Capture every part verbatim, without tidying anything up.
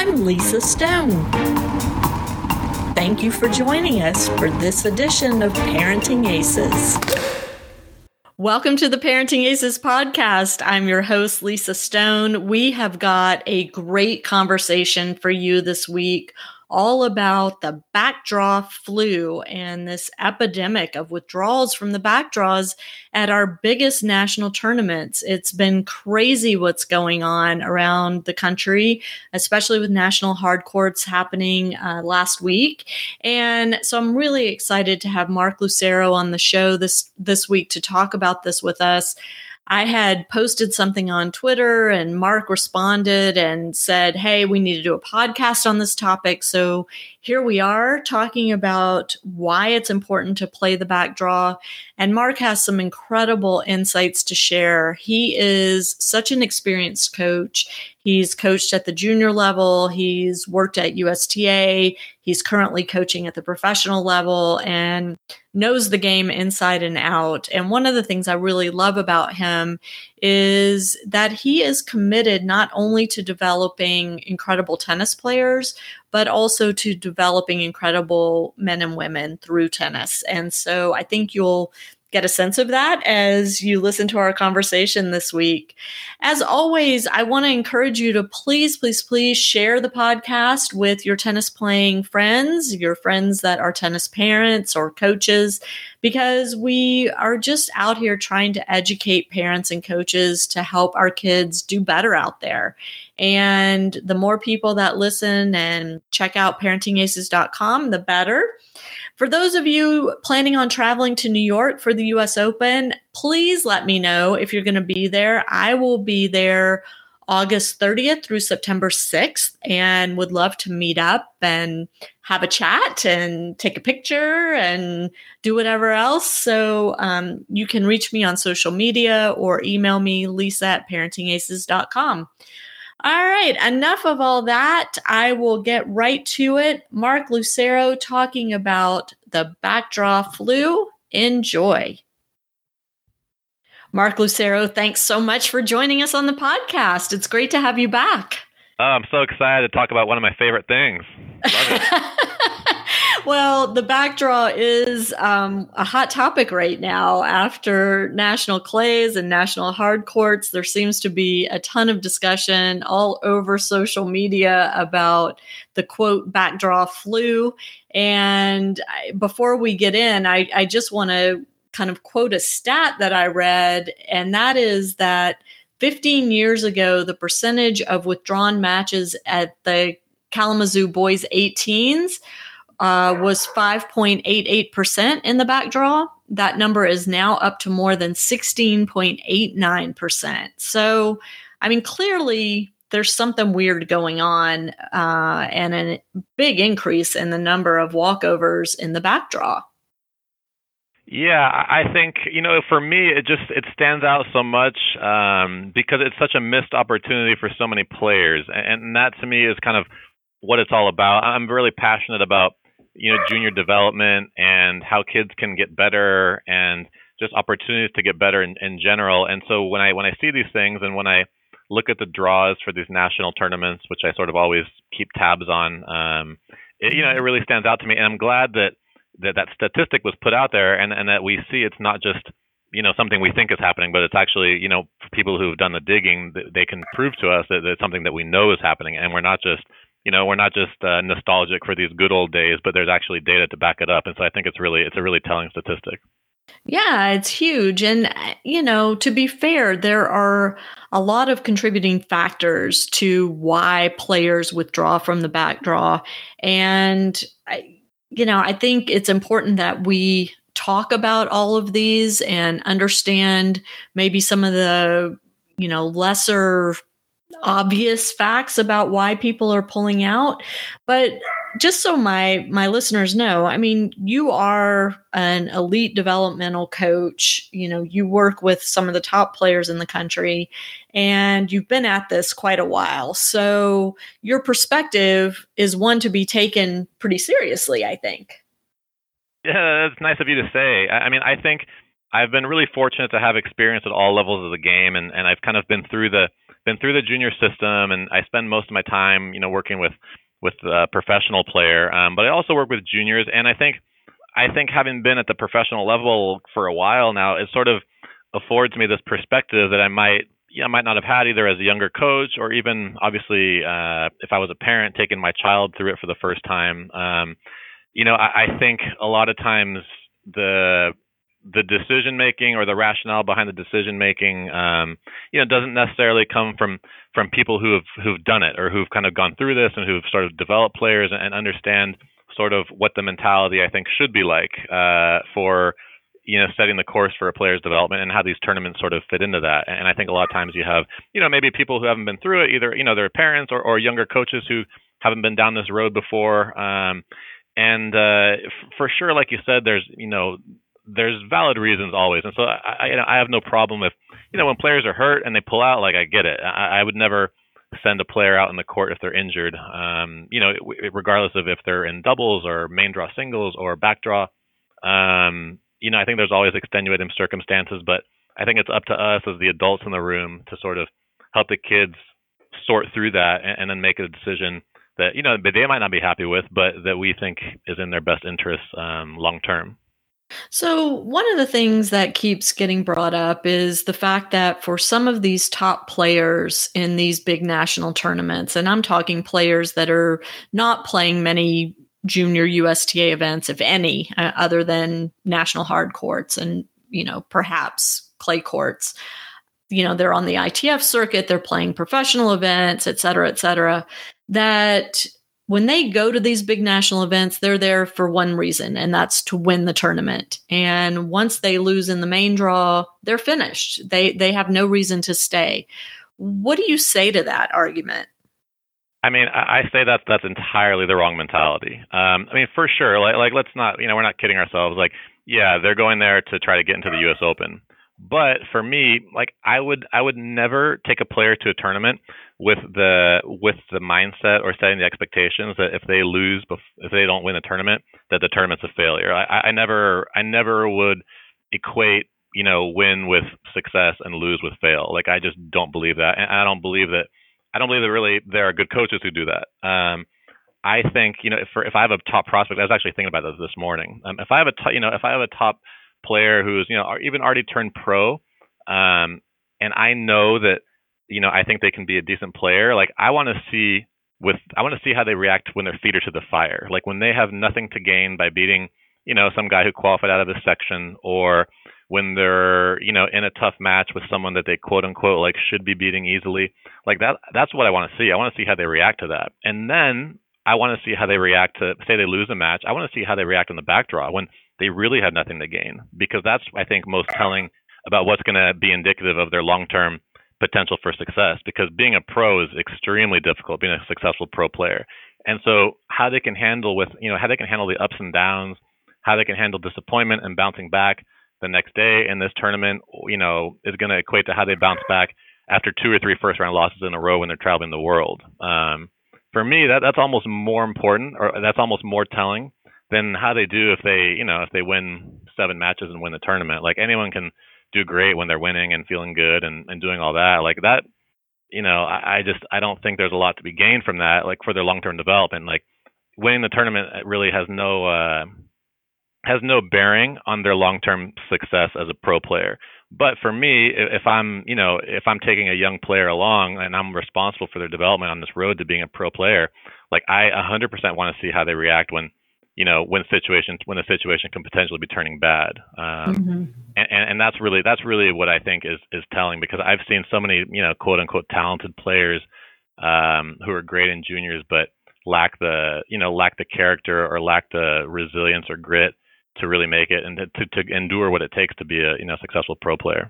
I'm Lisa Stone. Thank you for joining us for this edition of Parenting Aces. Welcome to the Parenting Aces podcast. I'm your host, Lisa Stone. We have got a great conversation for you this week, all about the backdraw flu and this epidemic of withdrawals from the backdraws at our biggest national tournaments. It's been crazy what's going on around the country, especially with National Hard Courts happening uh, last week. And so I'm really excited to have Mark Lucero on the show this, this week to talk about this with us. I had posted something on Twitter and Mark responded and said, hey, we need to do a podcast on this topic. So here we are talking about why it's important to play the backdraw. And Mark has some incredible insights to share. He is such an experienced coach. He's coached at the junior level. He's worked at U S T A. He's currently coaching at the professional level and knows the game inside and out. And one of the things I really love about him is that he is committed not only to developing incredible tennis players, but also to developing incredible men and women through tennis. And so I think you'll get a sense of that as you listen to our conversation this week. As always, I want to encourage you to please, please, please share the podcast with your tennis playing friends, your friends that are tennis parents or coaches, because we are just out here trying to educate parents and coaches to help our kids do better out there. And the more people that listen and check out parenting aces dot com, the better. For those of you planning on traveling to New York for the U S Open, please let me know if you're going to be there. I will be there August thirtieth through September sixth and would love to meet up and have a chat and take a picture and do whatever else. So um, you can reach me on social media or email me, lisa at parenting aces dot com. All right, enough of all that. I will get right to it. Mark Lucero talking about the backdraw flu. Enjoy. Mark Lucero, thanks so much for joining us on the podcast. It's great to have you back. Oh, I'm so excited to talk about one of my favorite things. Love it. Well, the backdraw is um, a hot topic right now. After National Clays and National Hard Courts, there seems to be a ton of discussion all over social media about the, quote, backdraw flu. And I, before we get in, I, I just want to kind of quote a stat that I read, and that is that fifteen years ago, the percentage of withdrawn matches at the Kalamazoo Boys eighteens Uh, was five point eight eight percent in the backdraw. That number is now up to more than sixteen point eight nine percent. So, I mean, clearly there's something weird going on uh, and a big increase in the number of walkovers in the backdraw. Yeah, I think, you know, for me, it just it stands out so much um, because it's such a missed opportunity for so many players. And, and that to me is kind of what it's all about. I'm really passionate about you know, junior development and how kids can get better and just opportunities to get better in, in general. And so when I when I see these things and when I look at the draws for these national tournaments, which I sort of always keep tabs on, um, it, you know, it really stands out to me. And I'm glad that that, that statistic was put out there and, and that we see it's not just you know something we think is happening, but it's actually you know people who've done the digging, they can prove to us that it's something that we know is happening, and we're not just You know, we're not just uh, nostalgic for these good old days, but there's actually data to back it up. And so I think it's really it's a really telling statistic. Yeah, it's huge. And, you know, to be fair, there are a lot of contributing factors to why players withdraw from the backdraw. And, I, you know, I think it's important that we talk about all of these and understand maybe some of the, you know, lesser obvious facts about why people are pulling out. But just so my my listeners know, I mean, you are an elite developmental coach. You know, you work with some of the top players in the country, and you've been at this quite a while. So your perspective is one to be taken pretty seriously, I think. Yeah, that's nice of you to say. I mean, I think I've been really fortunate to have experience at all levels of the game, and, and I've kind of been through the been through the junior system, and I spend most of my time, you know, working with with a professional player. Um, but I also work with juniors, and I think I think having been at the professional level for a while now, it sort of affords me this perspective that I might yeah, I might not have had either as a younger coach, or even obviously uh, if I was a parent taking my child through it for the first time. Um, you know, I, I think a lot of times the the decision making or the rationale behind the decision making, um, you know, doesn't necessarily come from from people who have who've done it or who've kind of gone through this and who've sort of developed players and, and understand sort of what the mentality I think should be like uh, for. you know, setting the course for a player's development and how these tournaments sort of fit into that. And I think a lot of times you have, you know, maybe people who haven't been through it, either, you know, their parents or, or younger coaches who haven't been down this road before. Um, and uh, f- for sure, like you said, there's, you know, there's valid reasons always. And so I, I, I have no problem if, you know, when players are hurt and they pull out, like I get it. I, I would never send a player out in the court if they're injured, um, you know, regardless of if they're in doubles or main draw singles or back draw. Um, You know, I think there's always extenuating circumstances, but I think it's up to us as the adults in the room to sort of help the kids sort through that and, and then make a decision that, you know, they might not be happy with, but that we think is in their best interests um, long term. So one of the things that keeps getting brought up is the fact that for some of these top players in these big national tournaments, and I'm talking players that are not playing many junior U S T A events, if any, uh, other than National Hard Courts and, you know, perhaps clay courts. You know, they're on the I T F circuit, they're playing professional events, et cetera, et cetera, that when they go to these big national events, they're there for one reason, and that's to win the tournament. And once they lose in the main draw, they're finished. They, they have no reason to stay. What do you say to that argument? I mean, I say that that's entirely the wrong mentality. Um, I mean, for sure, like, like let's not, you know, we're not kidding ourselves. Like, yeah, they're going there to try to get into the U S Open. But for me, like, I would, I would never take a player to a tournament with the with the mindset or setting the expectations that if they lose, if they don't win the tournament, that the tournament's a failure. I, I never, I never would equate, you know, win with success and lose with fail. Like, I just don't believe that, and I don't believe that. I don't believe that really there are good coaches who do that. Um, I think, you know, if, if I have a top prospect, I was actually thinking about this this morning. Um, if I have a, t- you know, if I have a top player who's, you know, even already turned pro, um, and I know that, you know, I think they can be a decent player. Like, I want to see with, I want to see how they react when their feet are to the fire. Like, when they have nothing to gain by beating, you know, some guy who qualified out of his section, or when they're, you know, in a tough match with someone that they quote unquote like should be beating easily. Like, that, that's what I want to see. I want to see how they react to that. And then I want to see how they react to, say they lose a match. I want to see how they react on the back draw when they really have nothing to gain, because that's, I think, most telling about what's going to be indicative of their long-term potential for success, because being a pro is extremely difficult, being a successful pro player. And so how they can handle with, you know, how they can handle the ups and downs, how they can handle disappointment and bouncing back the next day in this tournament, you know, is going to equate to how they bounce back after two or three first round losses in a row when they're traveling the world. Um, for me, that that's almost more important, or that's almost more telling than how they do if they, you know, if they win seven matches and win the tournament. Like, anyone can do great when they're winning and feeling good and, and doing all that. Like, that, you know, I, I just, I don't think there's a lot to be gained from that, like, for their long-term development. Like, winning the tournament really has no, uh, has no bearing on their long-term success as a pro player. But for me, if I'm, you know, if I'm taking a young player along and I'm responsible for their development on this road to being a pro player, like, I one hundred percent want to see how they react when, you know, when situations, when a situation can potentially be turning bad. Um, mm-hmm. and, and that's really, that's really what I think is, is telling, because I've seen so many, you know, quote unquote talented players um, who are great in juniors, but lack the, you know, lack the character or lack the resilience or grit to really make it and to, to endure what it takes to be a, you know, successful pro player.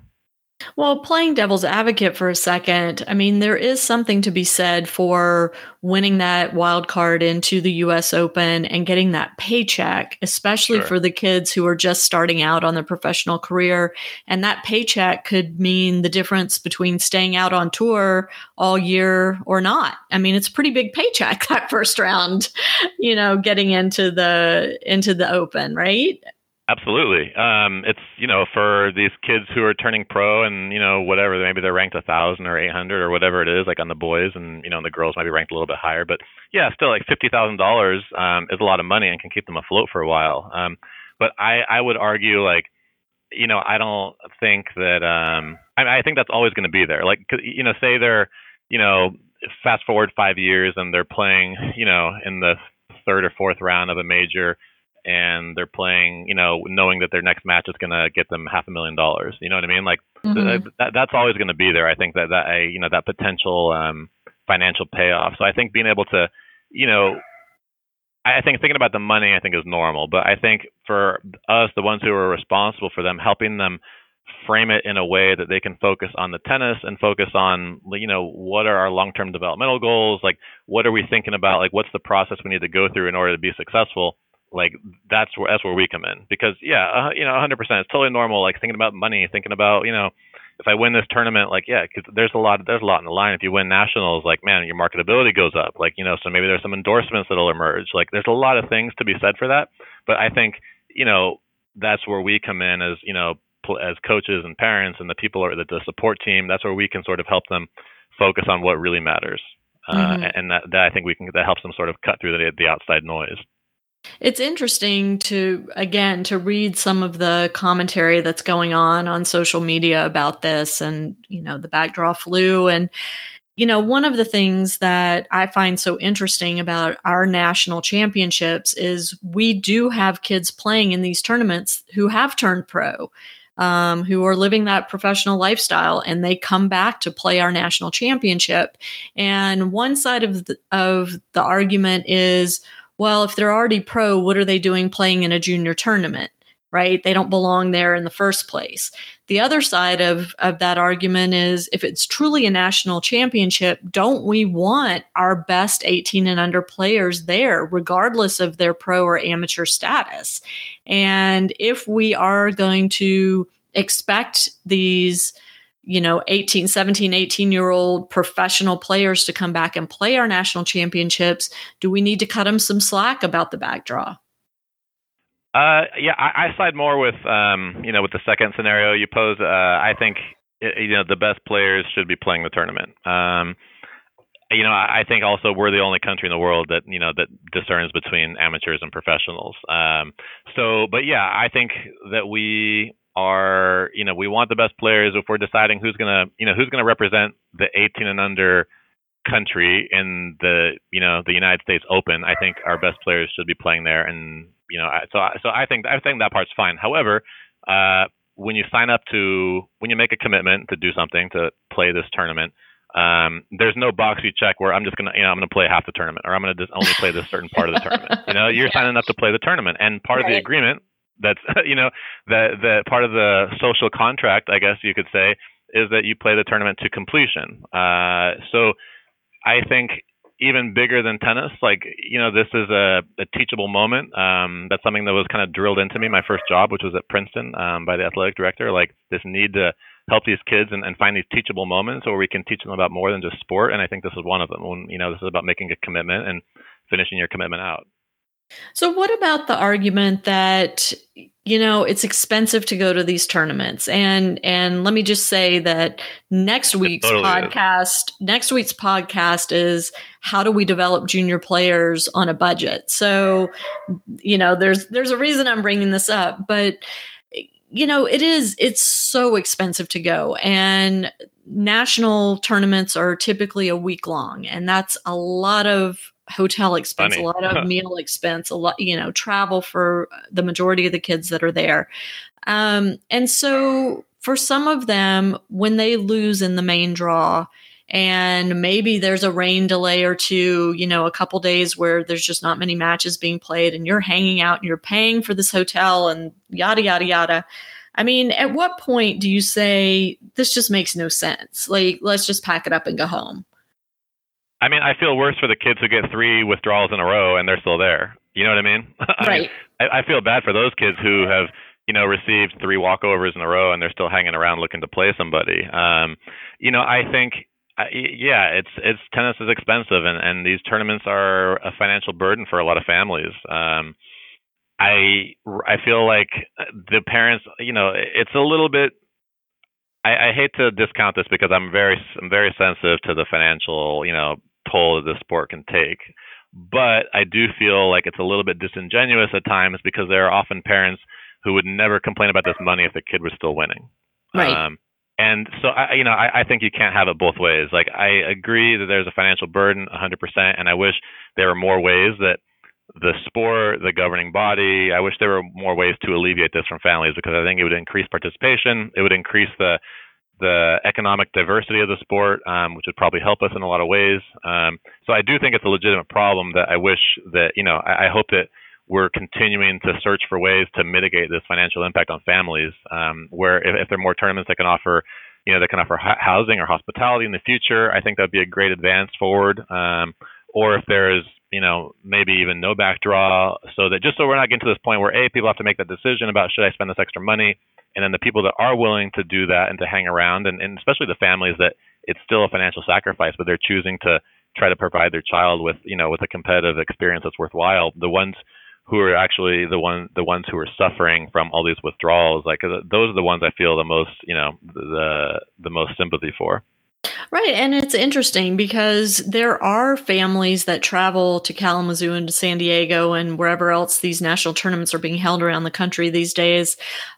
Well, playing devil's advocate for a second, I mean, there is something to be said for winning that wild card into the U S Open and getting that paycheck, especially sure. for the kids who are just starting out on their professional career. And that paycheck could mean the difference between staying out on tour all year or not. I mean, it's a pretty big paycheck, that first round, you know, getting into the into the Open, right? Absolutely. Um, it's, you know, for these kids who are turning pro and, you know, whatever, maybe they're ranked one thousand or eight hundred or whatever it is, like on the boys, and, you know, the girls might be ranked a little bit higher. But, yeah, still like fifty thousand dollars um, is a lot of money and can keep them afloat for a while. Um, but I, I would argue, like, you know, I don't think that um, – I, I think that's always going to be there. Like, you know, say they're, you know, fast forward five years and they're playing, you know, in the third or fourth round of a major – and they're playing, you know, knowing that their next match is going to get them half a million dollars. You know what I mean? Like mm-hmm. th- that, that's always going to be there. I think that, that I, you know, that potential um, financial payoff. So I think being able to, you know, I think thinking about the money, I think is normal. But I think for us, the ones who are responsible for them, helping them frame it in a way that they can focus on the tennis and focus on, you know, what are our long-term developmental goals? Like, what are we thinking about? Like, what's the process we need to go through in order to be successful? Like that's where that's where we come in, because yeah, uh, you know, one hundred percent, it's totally normal. Like thinking about money, thinking about, you know, if I win this tournament, like yeah, because there's a lot, there's a lot in the line. If you win nationals, like man, your marketability goes up. Like you know, so maybe there's some endorsements that'll emerge. Like there's a lot of things to be said for that. But I think you know that's where we come in as you know pl- as coaches and parents and the people or the, the support team. That's where we can sort of help them focus on what really matters, uh, mm-hmm. and that, that I think we can that helps them sort of cut through the the outside noise. It's interesting to, again, to read some of the commentary that's going on on social media about this and, you know, the backdraw flu. And, you know, one of the things that I find so interesting about our national championships is we do have kids playing in these tournaments who have turned pro, um, who are living that professional lifestyle, and they come back to play our national championship. And one side of the, of the argument is, well, if they're already pro, what are they doing playing in a junior tournament, right? They don't belong there in the first place. The other side of, of that argument is if it's truly a national championship, don't we want our best eighteen and under players there, regardless of their pro or amateur status? And if we are going to expect these you know, eighteen, seventeen, eighteen-year-old professional players to come back and play our national championships, do we need to cut them some slack about the backdraw? Uh, yeah, I, I side more with, um, you know, with the second scenario you pose. Uh, I think, you know, the best players should be playing the tournament. Um, you know, I, I think also we're the only country in the world that, you know, that discerns between amateurs and professionals. Um, so, but yeah, I think that we... are, you know, we want the best players. If we're deciding who's gonna, you know, who's gonna represent the eighteen and under country in the, you know, the United States Open, I think our best players should be playing there. And you know, I, so I, so I think I think that part's fine. However, uh, when you sign up to, when you make a commitment to do something to play this tournament, um, there's no box you check where I'm just gonna, you know, I'm gonna play half the tournament, or I'm gonna just only play this certain part of the tournament. You know, you're signing up to play the tournament, and part right. of the agreement. That's, you know, the, the part of the social contract, I guess you could say, is that you play the tournament to completion. Uh, so I think even bigger than tennis, like, you know, this is a, a teachable moment. Um, that's something that was kind of drilled into me my first job, which was at Princeton um, by the athletic director, like this need to help these kids and, and find these teachable moments where we can teach them about more than just sport. And I think this is one of them. When, you know, this is about making a commitment and finishing your commitment out. So what about the argument that, you know, it's expensive to go to these tournaments? And and let me just say that next week's totally podcast, is. next week's podcast is how do we develop junior players on a budget? So, you know, there's there's a reason I'm bringing this up, but you know, it is, it's so expensive to go, and national tournaments are typically a week long, and that's a lot of hotel expense, Funny. a lot of meal expense, a lot, you know, travel for the majority of the kids that are there. Um, and so for some of them, when they lose in the main draw and maybe there's a rain delay or two, you know, a couple days where there's just not many matches being played and you're hanging out and you're paying for this hotel and yada, yada, yada. I mean, at what point do you say, this just makes no sense? Like, let's just pack it up and go home. I mean, I feel worse for the kids who get three withdrawals in a row and they're still there. You know what I mean? I right. mean, I, I feel bad for those kids who have, you know, received three walkovers in a row and they're still hanging around looking to play somebody. Um, you know, I think, I, yeah, it's it's tennis is expensive, and, and these tournaments are a financial burden for a lot of families. Um, I, I feel like the parents, you know, it's a little bit, I, I hate to discount this because I'm very, I'm very sensitive to the financial, you know, toll that the sport can take. But I do feel like it's a little bit disingenuous at times because there are often parents who would never complain about this money if the kid was still winning. Right. Um, and so, I, you know, I, I think you can't have it both ways. Like, I agree that there's a financial burden one hundred percent, and I wish there were more ways that the sport, the governing body, I wish there were more ways to alleviate this from families, because I think it would increase participation. It would increase the the economic diversity of the sport, um, which would probably help us in a lot of ways. Um, so I do think it's a legitimate problem that I wish that, you know, I, I hope that we're continuing to search for ways to mitigate this financial impact on families, um, where if, if there are more tournaments that can offer, you know, that can offer housing or hospitality in the future, I think that'd be a great advance forward. Um, or if there is, you know, maybe even no backdraw, so that just so we're not getting to this point where A, people have to make that decision about should I spend this extra money, and then the people that are willing to do that and to hang around, and, and especially the families that it's still a financial sacrifice, but they're choosing to try to provide their child with, you know, with a competitive experience that's worthwhile. The ones who are actually the one, the ones who are suffering from all these withdrawals, like those are the ones I feel the most, you know, the the most sympathy for. Right. And it's interesting because there are families that travel to Kalamazoo and to San Diego and wherever else these national tournaments are being held around the country these days.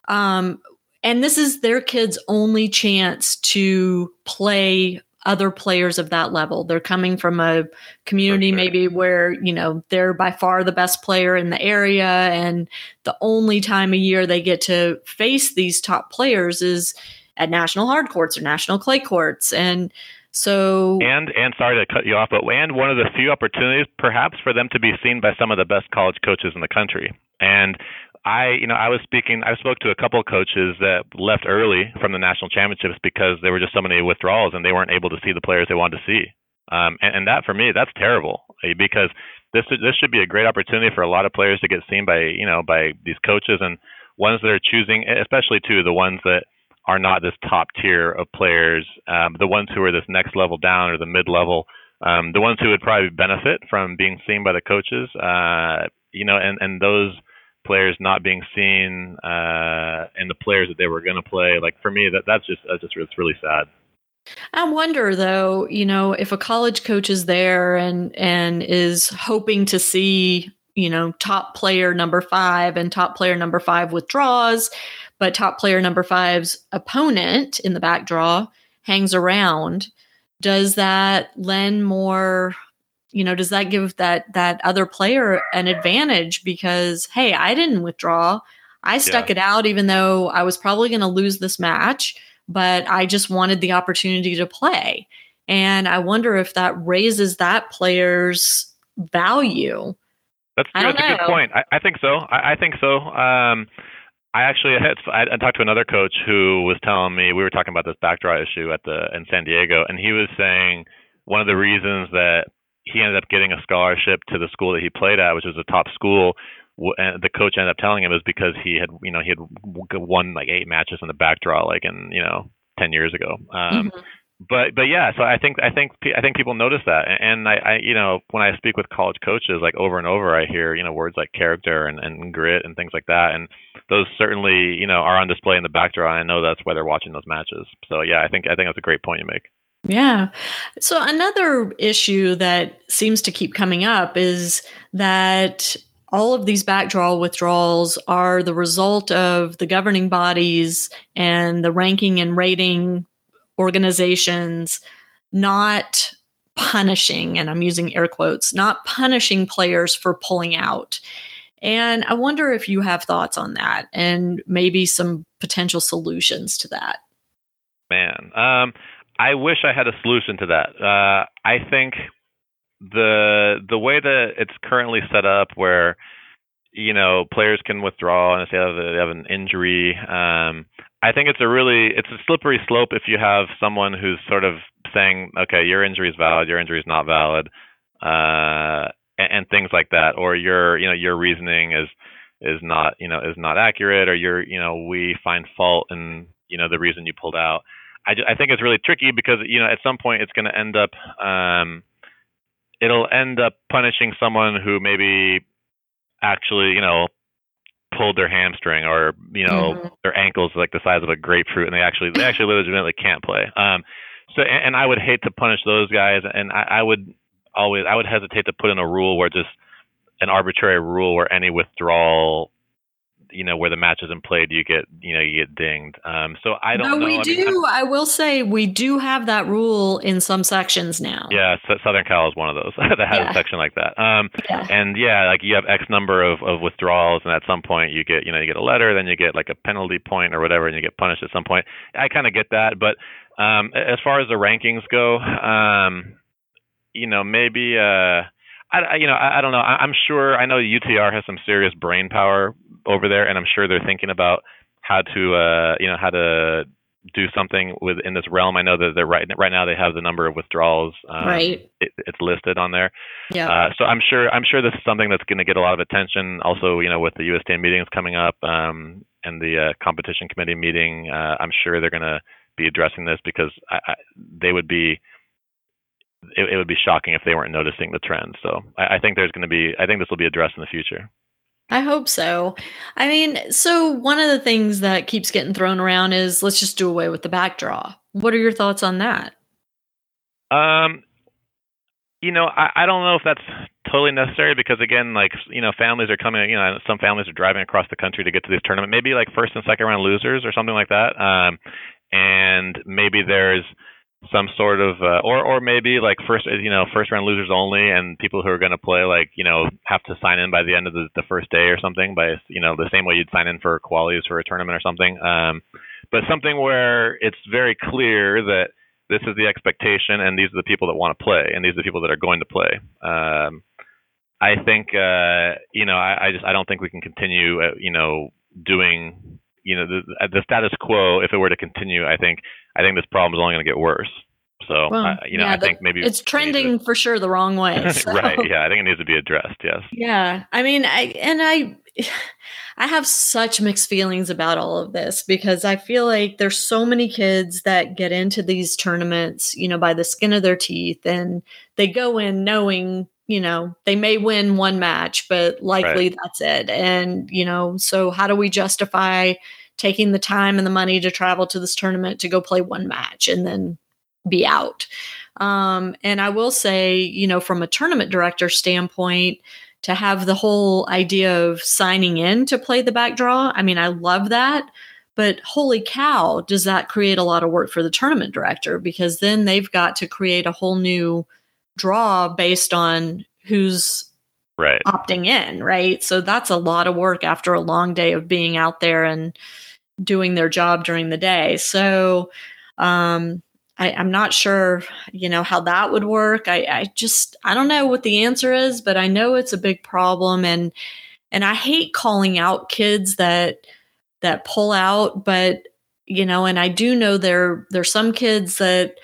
Um, and this is their kids' only chance to play other players of that level. They're coming from a community maybe where, you know, they're by far the best player in the area, and the only time a year they get to face these top players is at National Hard Courts or National Clay Courts. And so... And, and sorry to cut you off, but and one of the few opportunities perhaps for them to be seen by some of the best college coaches in the country. And I, you know, I was speaking, I spoke to a couple of coaches that left early from the national championships because there were just so many withdrawals and they weren't able to see the players they wanted to see. Um, and, and that for me, that's terrible, because this, this should be a great opportunity for a lot of players to get seen by, you know, by these coaches, and ones that are choosing, especially too, the ones that are not this top tier of players, um, the ones who are this next level down or the mid-level, um, the ones who would probably benefit from being seen by the coaches, uh, you know, and, and those players not being seen, uh, and the players that they were going to play. Like for me, that that's just, that's just it's really sad. I wonder though, you know, if a college coach is there and, and is hoping to see, you know, top player number five and top player number five withdraws, but top player number five's opponent in the back draw hangs around. Does that lend more, you know, does that give that that other player an advantage? Because, hey, I didn't withdraw. I stuck yeah. it out, even though I was probably going to lose this match, but I just wanted the opportunity to play. And I wonder if that raises that player's value. That's, I don't that's know. a good point. I, I think so. I, I think so. Um, I actually had, I talked to another coach who was telling me, we were talking about this backdraw issue at the in San Diego, and he was saying one of the reasons that he ended up getting a scholarship to the school that he played at, which was a top school, and the coach ended up telling him, is because he had, you know, he had won like eight matches in the backdraw, like in, you know, ten years ago. Um, mm-hmm. But but yeah, so I think I think I think people notice that, and I, I you know, when I speak with college coaches, like over and over, I hear, you know, words like character and, and grit and things like that, and those certainly, you know, are on display in the backdraw, and I know that's why they're watching those matches. So yeah, I think I think that's a great point you make. Yeah. So another issue that seems to keep coming up is that all of these backdraw withdrawals are the result of the governing bodies and the ranking and rating organizations not punishing, and I'm using air quotes, not punishing players for pulling out. And I wonder if you have thoughts on that and maybe some potential solutions to that. Man, um, I wish I had a solution to that. Uh, I think the the way that it's currently set up, where, you know, players can withdraw and if they have, they have an injury, um, I think it's a really, it's a slippery slope if you have someone who's sort of saying, okay, your injury is valid, your injury is not valid, uh, and, and things like that, or your, you know, your reasoning is is not, you know, is not accurate, or your, you know, we find fault in, you know, the reason you pulled out. I, just, I think it's really tricky because, you know, at some point it's going to end up, um, it'll end up punishing someone who maybe actually, you know, pulled their hamstring or, you know, mm-hmm. their ankles like the size of a grapefruit, and they actually they actually legitimately can't play. Um, so and, and I would hate to punish those guys, and I, I would always I would hesitate to put in a rule where just an arbitrary rule where any withdrawal, you know, where the match isn't played, you get, you know, you get dinged. Um, so I don't no, know. We I do. Mean, I will say we do have that rule in some sections now. Yeah. So Southern Cal is one of those that has yeah. a section like that. Um, yeah. And yeah, like you have X number of, of withdrawals, and at some point you get, you know, you get a letter, then you get like a penalty point or whatever, and you get punished at some point. I kind of get that. But um, as far as the rankings go, um, you know, maybe, uh, I, you know, I, I don't know. I, I'm sure, I know U T R has some serious brain power over there, and I'm sure they're thinking about how to, uh, you know, how to do something within this realm. I know that they're right, right now they have the number of withdrawals. Um, right. It, it's listed on there. Yeah. Uh, so I'm sure, I'm sure this is something that's going to get a lot of attention. Also, you know, with the U S T N meetings coming up, um, and the uh, competition committee meeting, uh, I'm sure they're going to be addressing this, because I, I, they would be, It, it would be shocking if they weren't noticing the trend. So I, I think there's going to be, I think this will be addressed in the future. I hope so. I mean, so one of the things that keeps getting thrown around is let's just do away with the backdraw. What are your thoughts on that? Um, you know, I, I don't know if that's totally necessary, because again, like, you know, families are coming, you know, some families are driving across the country to get to this tournament, maybe like first and second round losers or something like that. Um, and maybe there's some sort of, uh, or or maybe like first, you know, first round losers only, and people who are going to play, like, you know, have to sign in by the end of the, the first day or something, by, you know, the same way you'd sign in for qualies for a tournament or something. Um, but something where it's very clear that this is the expectation, and these are the people that want to play, and these are the people that are going to play. Um, I think, uh, you know, I, I just I don't think we can continue, uh, you know, doing. You know, the, the status quo, if it were to continue, I think I think this problem is only going to get worse. So, well, uh, you know, yeah, I think maybe it's trending to, for sure the wrong way. So. Right. Yeah. I think it needs to be addressed. Yes. Yeah. I mean, I and I I have such mixed feelings about all of this, because I feel like there's so many kids that get into these tournaments, you know, by the skin of their teeth, and they go in knowing, you know, they may win one match, but likely right. that's it. And, you know, so how do we justify taking the time and the money to travel to this tournament to go play one match and then be out? Um, and I will say, you know, from a tournament director standpoint, to have the whole idea of signing in to play the backdraw, I mean, I love that. But holy cow, does that create a lot of work for the tournament director? Because then they've got to create a whole new draw based on who's right. opting in, right? So that's a lot of work after a long day of being out there and doing their job during the day. So um, I, I'm not sure, you know, how that would work. I, I just, I don't know what the answer is, but I know it's a big problem. And, and I hate calling out kids that, that pull out, but, you know, and I do know there, there's some kids that,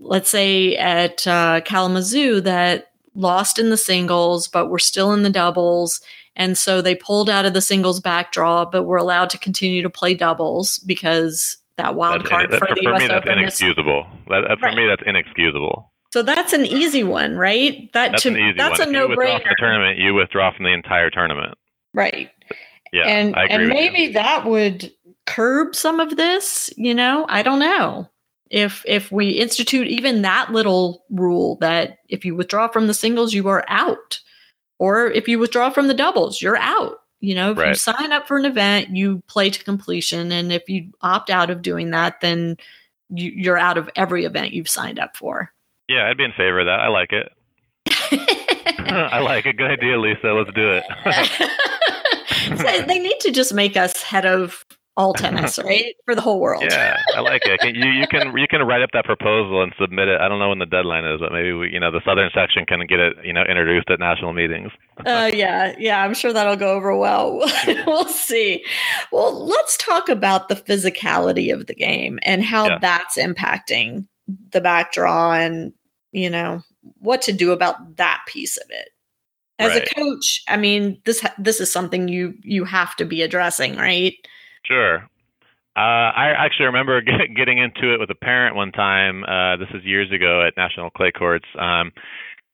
let's say at uh, Kalamazoo, that lost in the singles, but were still in the doubles. And so they pulled out of the singles backdraw, but were allowed to continue to play doubles because that wild that's, card that's, for the for U S me, Open. That's inexcusable. Is, that, that, for right. me, that's inexcusable. So that's an easy one, right? That that's to, an easy that's one. A no-brainer. If you withdraw from the tournament, you withdraw from the entire tournament. Right. Yeah, and, I agree and with maybe you. That would curb some of this, you know, I don't know. If if we institute even that little rule that if you withdraw from the singles, you are out, or if you withdraw from the doubles, you're out. You know, if right. you sign up for an event, you play to completion. And if you opt out of doing that, then you, you're out of every event you've signed up for. Yeah, I'd be in favor of that. I like it. I like it. Good idea, Lisa. Let's do it. So they need to just make us head of all tennis, right? For the whole world. Yeah, I like it. Can, you, you can you can write up that proposal and submit it. I don't know when the deadline is, but maybe we, you know, the Southern section can get it, you know, introduced at national meetings. uh, yeah, yeah, I'm sure that'll go over well. We'll see. Well, let's talk about the physicality of the game and how yeah. that's impacting the backdraw, and you know what to do about that piece of it. As right. a coach, I mean, this this is something you you have to be addressing, right? Sure. Uh, I actually remember get, getting into it with a parent one time. Uh, this is years ago at National Clay Courts. Um,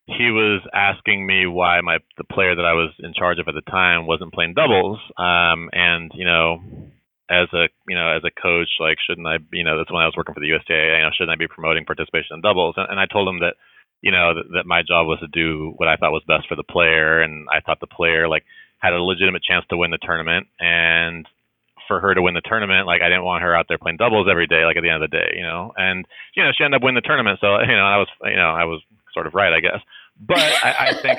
he was asking me why my the player that I was in charge of at the time wasn't playing doubles. Um, and, you know, as a, you know, as a coach, like, shouldn't I, you know, that's when I was working for the U S T A, you know, shouldn't I be promoting participation in doubles? And, and I told him that, you know, that, that my job was to do what I thought was best for the player. And I thought the player, like, had a legitimate chance to win the tournament. And for her to win the tournament, like, I didn't want her out there playing doubles every day, like, at the end of the day, you know? And, you know, she ended up winning the tournament. So, you know, I was, you know, I was sort of right, I guess. But I, I think,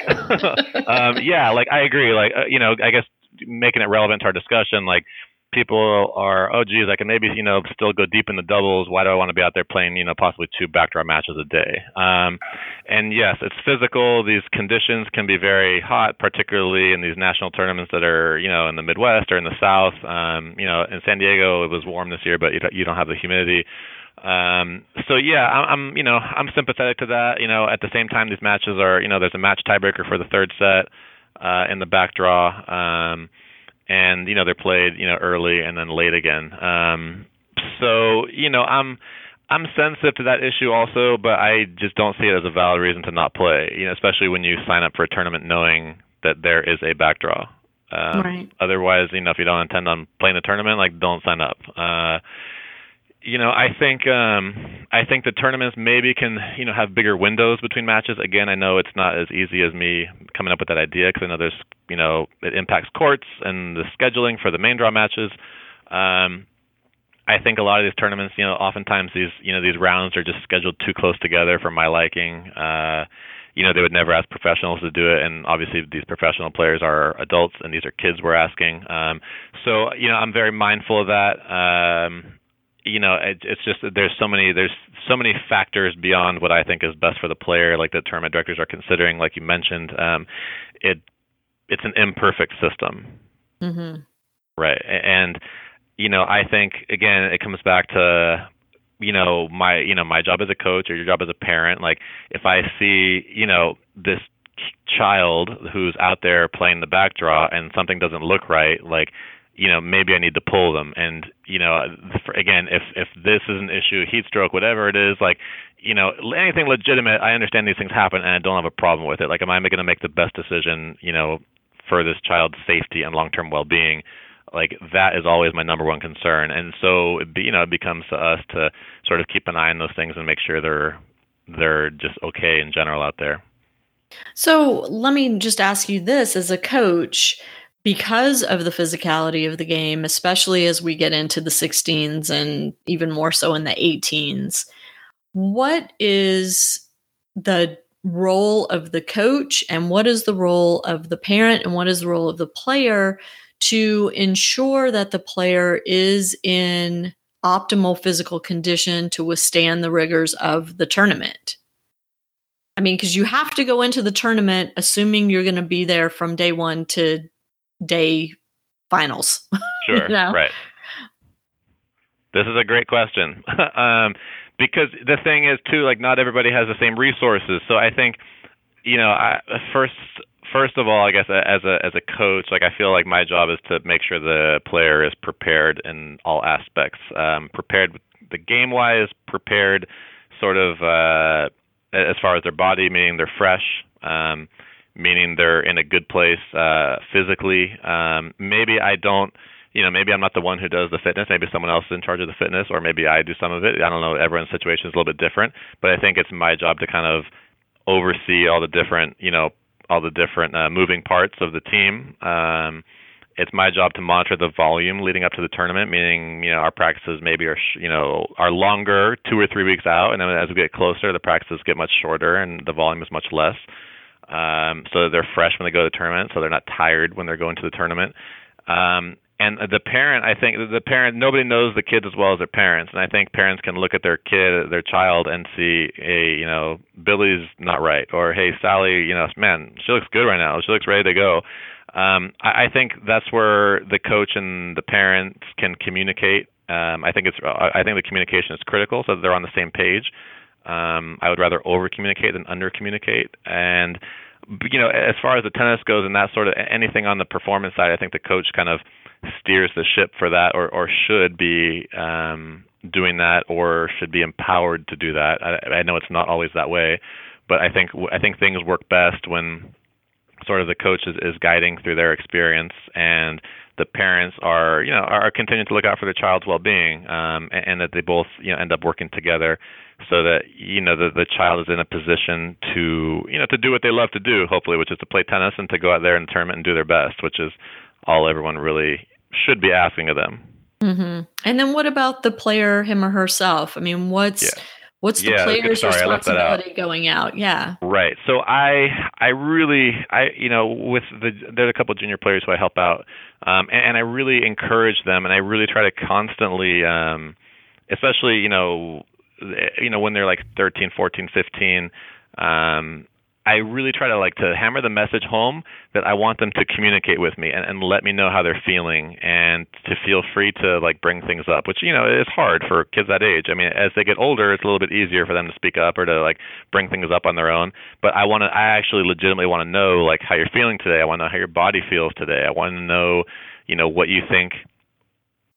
um, yeah, like, I agree. Like, uh, you know, I guess making it relevant to our discussion, like, people are, oh, geez, I can maybe, you know, still go deep in the doubles. Why do I want to be out there playing, you know, possibly two back-to-back matches a day? Um, and yes, it's physical. These conditions can be very hot, particularly in these national tournaments that are, you know, in the Midwest or in the South. Um, you know, in San Diego, it was warm this year, but you don't have the humidity. Um, so yeah, I'm, I'm, you know, I'm sympathetic to that. You know, at the same time, these matches are, you know, there's a match tiebreaker for the third set uh, in the back draw. Um, And, you know, they're played, you know, early and then late again. Um, so, you know, I'm I'm sensitive to that issue also, but I just don't see it as a valid reason to not play, you know, especially when you sign up for a tournament knowing that there is a backdraw. Um, right. Otherwise, you know, if you don't intend on playing the tournament, like, don't sign up. Uh, you know, I think um, I think the tournaments maybe can, you know, have bigger windows between matches. Again, I know it's not as easy as me coming up with that idea because I know there's, you know, it impacts courts and the scheduling for the main draw matches. Um, I think a lot of these tournaments, you know, oftentimes these, you know, these rounds are just scheduled too close together for my liking. Uh, you know, they would never ask professionals to do it. And obviously these professional players are adults and these are kids we're asking. Um, so, you know, I'm very mindful of that. Um, you know, it, it's just that there's so many, there's so many factors beyond what I think is best for the player, like the tournament directors are considering, like you mentioned. Um, it, It's an imperfect system. Mm-hmm. Right. And, you know, I think, again, it comes back to, you know, my, you know, my job as a coach or your job as a parent. Like, if I see, you know, this child who's out there playing the backdraw and something doesn't look right, like, you know, maybe I need to pull them. And, you know, for, again, if, if this is an issue, heat stroke, whatever it is, like, you know, anything legitimate, I understand these things happen and I don't have a problem with it. Like, am I going to make the best decision, you know, for this child's safety and long-term well-being? Like, that is always my number one concern. And so, it be, you know, it becomes to us to sort of keep an eye on those things and make sure they're they're just okay in general out there. So let me just ask you this as a coach, because of the physicality of the game, especially as we get into the sixteens and even more so in the eighteens, what is the role of the coach and what is the role of the parent and what is the role of the player to ensure that the player is in optimal physical condition to withstand the rigors of the tournament? I mean, because you have to go into the tournament assuming you're going to be there from day one to day finals. Sure. You know? Right. This is a great question. um, Because the thing is, too, like, not everybody has the same resources. So I think, you know, I, first first of all, I guess as a as a coach, like, I feel like my job is to make sure the player is prepared in all aspects, um, prepared with the game wise, prepared sort of uh, as far as their body, meaning they're fresh, um, meaning they're in a good place uh, physically. Um, maybe I don't. You know, maybe I'm not the one who does the fitness. Maybe someone else is in charge of the fitness, or maybe I do some of it. I don't know. Everyone's situation is a little bit different, but I think it's my job to kind of oversee all the different, you know, all the different uh, moving parts of the team. Um, it's my job to monitor the volume leading up to the tournament, meaning, you know, our practices maybe are, you know, are longer two or three weeks out. And then as we get closer, the practices get much shorter and the volume is much less. Um, so they're fresh when they go to the tournament. So they're not tired when they're going to the tournament. Um, And the parent, I think the parent, nobody knows the kids as well as their parents. And I think parents can look at their kid, their child, and see, hey, you know, Billy's not right. Or, hey, Sally, you know, man, she looks good right now. She looks ready to go. Um, I, I think that's where the coach and the parents can communicate. Um, I think it's, I think the communication is critical so that they're on the same page. Um, I would rather over-communicate than under-communicate. And, you know, as far as the tennis goes and that sort of anything on the performance side, I think the coach kind of steers the ship for that, or, or should be um, doing that, or should be empowered to do that. I, I know it's not always that way, But I think I think things work best when sort of the coach is, is guiding through their experience, and the parents are, you know, are continuing to look out for their child's well-being, um, and, and that they both, you know, end up working together so that, you know, the, the child is in a position to, you know, to do what they love to do, hopefully, which is to play tennis and to go out there in the tournament and do their best, which is all everyone really should be asking of them. Mm-hmm. And then what about the player, him or herself? I mean, what's... Yeah. What's the yeah, player's Sorry, responsibility out. going out? Yeah. Right. So I, I really, I, you know, with the, there are a couple of junior players who I help out, um, and, and I really encourage them, and I really try to constantly, um, especially, you know, you know, when they're like thirteen, fourteen, fifteen, um, I really try to like to hammer the message home that I want them to communicate with me and, and let me know how they're feeling, and to feel free to like bring things up, which, you know, is hard for kids that age. I mean, as they get older, it's a little bit easier for them to speak up or to like bring things up on their own. But I want to, I actually legitimately want to know like how you're feeling today. I want to know how your body feels today. I want to know, you know, what you think,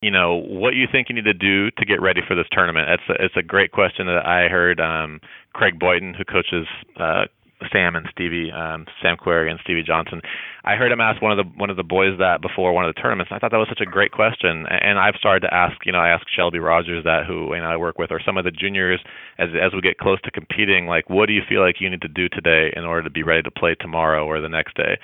you know, what you think you need to do to get ready for this tournament. That's a, it's a great question that I heard um, Craig Boyton, who coaches, uh, Sam and Stevie, um, Sam Query and Stevie Johnson. I heard him ask one of the one of the boys that before one of the tournaments. I thought that was such a great question, and I've started to ask. You know, I ask Shelby Rogers that, who you know I work with, or some of the juniors as as we get close to competing. Like, what do you feel like you need to do today in order to be ready to play tomorrow or the next day?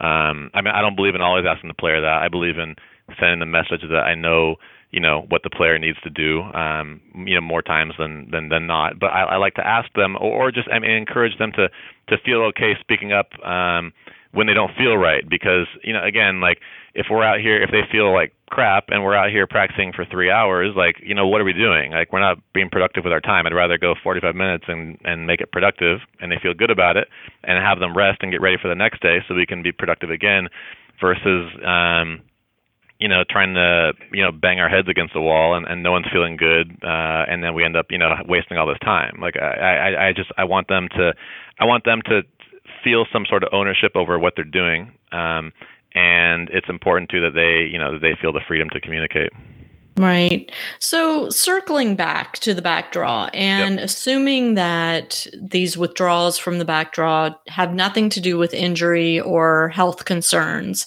Um, I mean, I don't believe in always asking the player that. I believe in sending the message that I know, you know, what the player needs to do, um, you know, more times than, than, than not. But I, I like to ask them, or, or just I mean, encourage them to, to feel okay speaking up um, when they don't feel right. Because, you know, again, like if we're out here, if they feel like crap and we're out here practicing for three hours, like, you know, what are we doing? Like, we're not being productive with our time. I'd rather go forty-five minutes and, and make it productive and they feel good about it, and have them rest and get ready for the next day so we can be productive again, versus, um, you know, trying to, you know, bang our heads against the wall and, and no one's feeling good. Uh, and then we end up, you know, wasting all this time. Like I, I, I just, I want them to, I want them to feel some sort of ownership over what they're doing. Um, and it's important too that they, you know, that they feel the freedom to communicate. Right. So circling back to the back draw, and yep. assuming that these withdrawals from the back draw have nothing to do with injury or health concerns,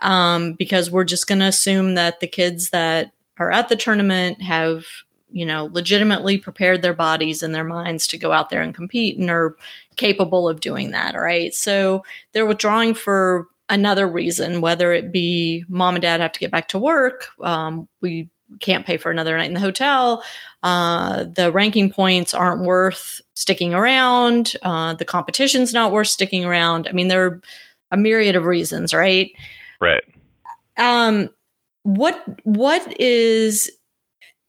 Um, because we're just going to assume that the kids that are at the tournament have, you know, legitimately prepared their bodies and their minds to go out there and compete and are capable of doing that, right? So they're withdrawing for another reason, whether it be mom and dad have to get back to work, um, we can't pay for another night in the hotel, uh, the ranking points aren't worth sticking around, uh, the competition's not worth sticking around. I mean, there are a myriad of reasons, right? Right. Um, what what is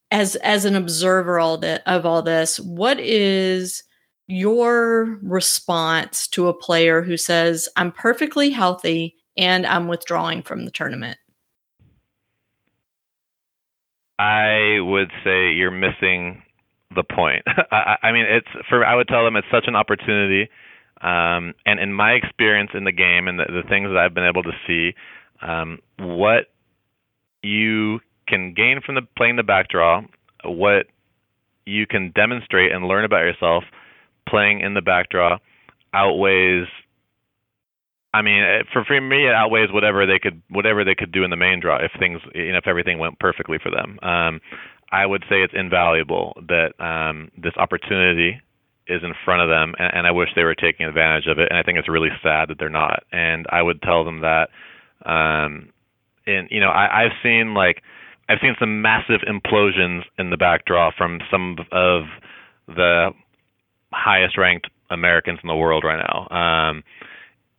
as as an observer all that of all this? What is your response to a player who says, "I'm perfectly healthy and I'm withdrawing from the tournament"? I would say you're missing the point. I, I mean, it's for I would tell them it's such an opportunity, um, and in my experience in the game and the, the things that I've been able to see. Um, what you can gain from the playing the backdraw, what you can demonstrate and learn about yourself playing in the backdraw outweighs. I mean, for for me, it outweighs whatever they could whatever they could do in the main draw if things, you know, if everything went perfectly for them. Um, I would say it's invaluable that um, this opportunity is in front of them, and, and I wish they were taking advantage of it. And I think it's really sad that they're not. And I would tell them that. Um, and, you know, I, I've seen like, I've seen some massive implosions in the backdraw from some of the highest ranked Americans in the world right now. Um,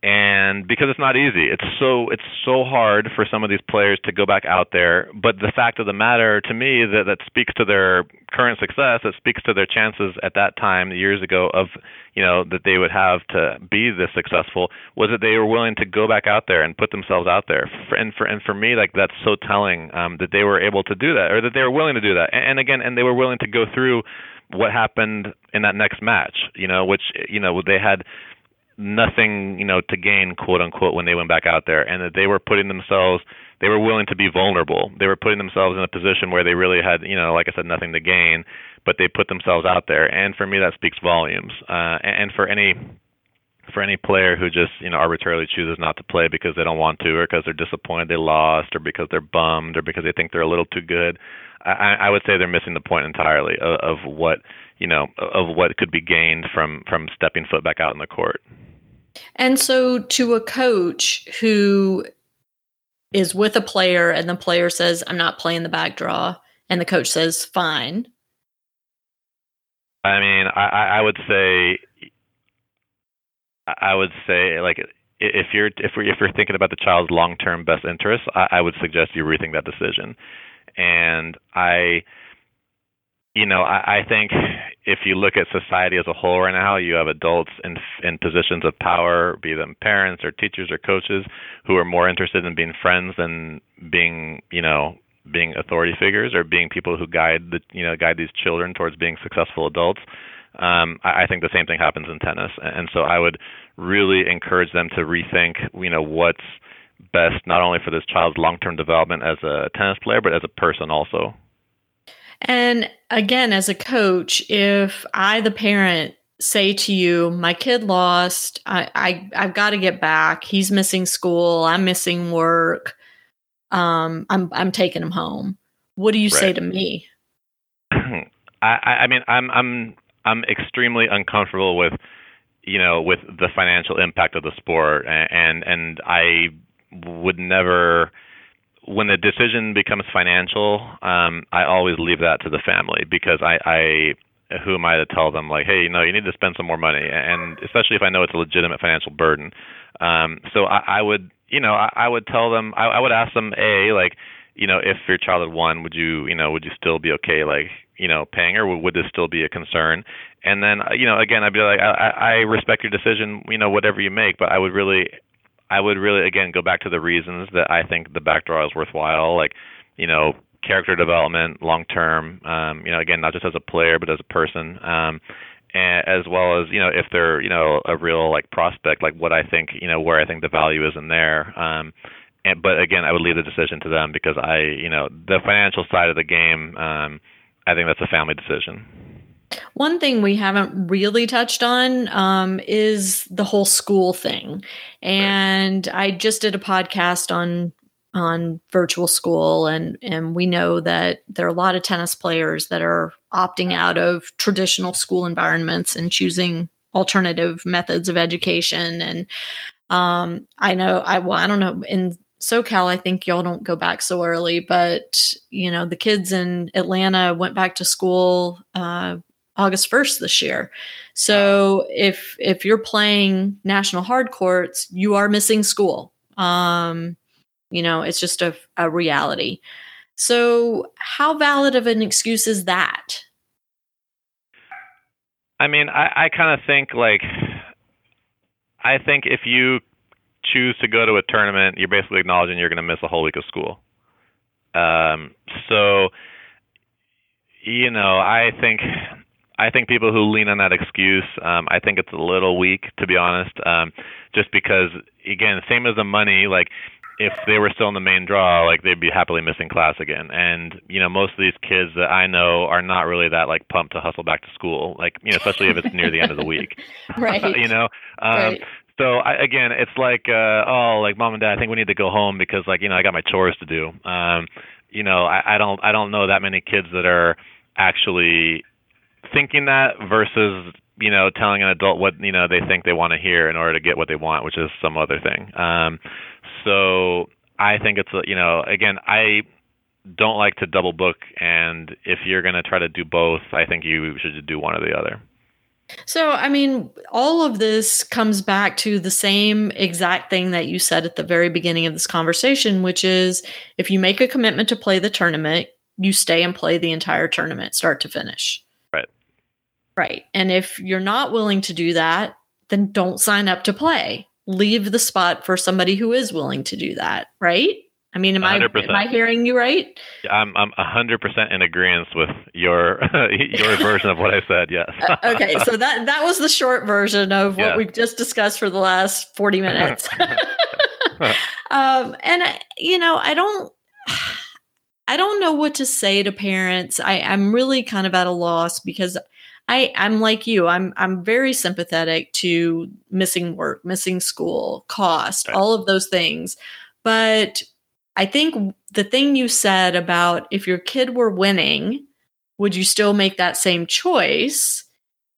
and because it's not easy, it's so, it's so hard for some of these players to go back out there. But the fact of the matter to me that, that speaks to their current success, it speaks to their chances at that time years ago of, you know, that they would have to be this successful, was that they were willing to go back out there and put themselves out there. For, and for and for me, like, that's so telling um, that they were able to do that, or that they were willing to do that. And, and again, and they were willing to go through what happened in that next match, you know, which, you know, they had nothing, you know, to gain, quote unquote, when they went back out there, and that they were putting themselves, they were willing to be vulnerable. They were putting themselves in a position where they really had, you know, like I said, nothing to gain, but they put themselves out there. And for me, that speaks volumes. Uh, and for any, for any player who just, you know, arbitrarily chooses not to play because they don't want to, or because they're disappointed they lost, or because they're bummed, or because they think they're a little too good, I, I would say they're missing the point entirely of, of what, you know, of what could be gained from, from stepping foot back out in the court. And so to a coach who is with a player and the player says, I'm not playing the back draw, and the coach says, fine. I mean, I, I would say, I would say like, if you're, if we, if you're thinking about the child's long-term best interests, I, I would suggest you rethink that decision. And I, you know, I, I think if you look at society as a whole right now, you have adults in in positions of power, be them parents or teachers or coaches, who are more interested in being friends than being, you know, being authority figures or being people who guide the, you know, guide these children towards being successful adults. Um, I, I think the same thing happens in tennis, and, and so I would really encourage them to rethink, you know, what's best not only for this child's long-term development as a tennis player, but as a person also. And again, as a coach, if I, the parent, say to you, my kid lost, I, I, I've got to get back. He's missing school. I'm missing work. Um, I'm, I'm taking him home. What do you right. say to me? I, I mean, I'm, I'm, I'm extremely uncomfortable with, you know, with the financial impact of the sport. And, and I would never, when the decision becomes financial, um, I always leave that to the family, because I, I, who am I to tell them like, hey, you know, you need to spend some more money, and especially if I know it's a legitimate financial burden. Um, so I, I would, you know, I, I would tell them, I, I would ask them, A, like, you know, if your child had won, would you, you know, would you still be okay, like, you know, paying, or would this still be a concern? And then, you know, again, I'd be like, I, I respect your decision, you know, whatever you make, but I would really. I would really, again, go back to the reasons that I think the back draw is worthwhile, like, you know, character development, long-term, um, you know, again, not just as a player, but as a person, um, and, as well as, you know, if they're, you know, a real, like, prospect, like what I think, you know, where I think the value is in there. Um, and, but, again, I would leave the decision to them, because I, you know, the financial side of the game, um, I think that's a family decision. One thing we haven't really touched on um, is the whole school thing. And I just did a podcast on on virtual school, and, and we know that there are a lot of tennis players that are opting out of traditional school environments and choosing alternative methods of education. And um, I know, I well, I don't know, in SoCal, I think y'all don't go back so early, but, you know, the kids in Atlanta went back to school uh August first this year. So if if you're playing National Hard Courts, you are missing school. Um, you know, it's just a, a reality. So how valid of an excuse is that? I mean, I, I kind of think like, I think if you choose to go to a tournament, you're basically acknowledging you're going to miss a whole week of school. Um, so, you know, I think... I think people who lean on that excuse, um, I think it's a little weak, to be honest, um, just because, again, same as the money, like if they were still in the main draw, like they'd be happily missing class again. And, you know, most of these kids that I know are not really that like pumped to hustle back to school, like, you know, especially if it's near the end of the week, right? you know? Um, right. So I, again, it's like, uh, oh, like mom and dad, I think we need to go home because like, you know, I got my chores to do. Um, you know, I, I don't, I don't know that many kids that are actually thinking that versus, you know, telling an adult what, you know, they think they want to hear in order to get what they want, which is some other thing. Um, so I think it's, a, you know, again, I don't like to double book. And if you're going to try to do both, I think you should do one or the other. So, I mean, all of this comes back to the same exact thing that you said at the very beginning of this conversation, which is if you make a commitment to play the tournament, you stay and play the entire tournament, start to finish. Right. And if you're not willing to do that, then don't sign up to play. Leave the spot for somebody who is willing to do that, right? I mean, am one hundred percent. I am I hearing you right? Yeah, I'm I'm one hundred percent in agreement with your your version of what I said. Yes. Okay, so that that was the short version of what yeah. we've just discussed for the last forty minutes. um, and I, you know, I don't I don't know what to say to parents. I, I'm really kind of at a loss because I I'm like you. I'm I'm very sympathetic to missing work, missing school, cost, right. all of those things, but I think the thing you said about if your kid were winning, would you still make that same choice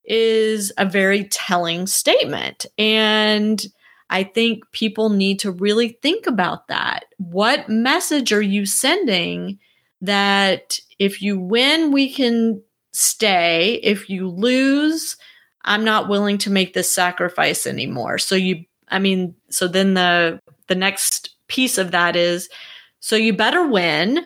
is a very telling statement. And I think people need to really think about that. What message are you sending that if you win, we can stay? If you lose, I'm not willing to make this sacrifice anymore. So you, I mean, so then the the next piece of that is, so you better win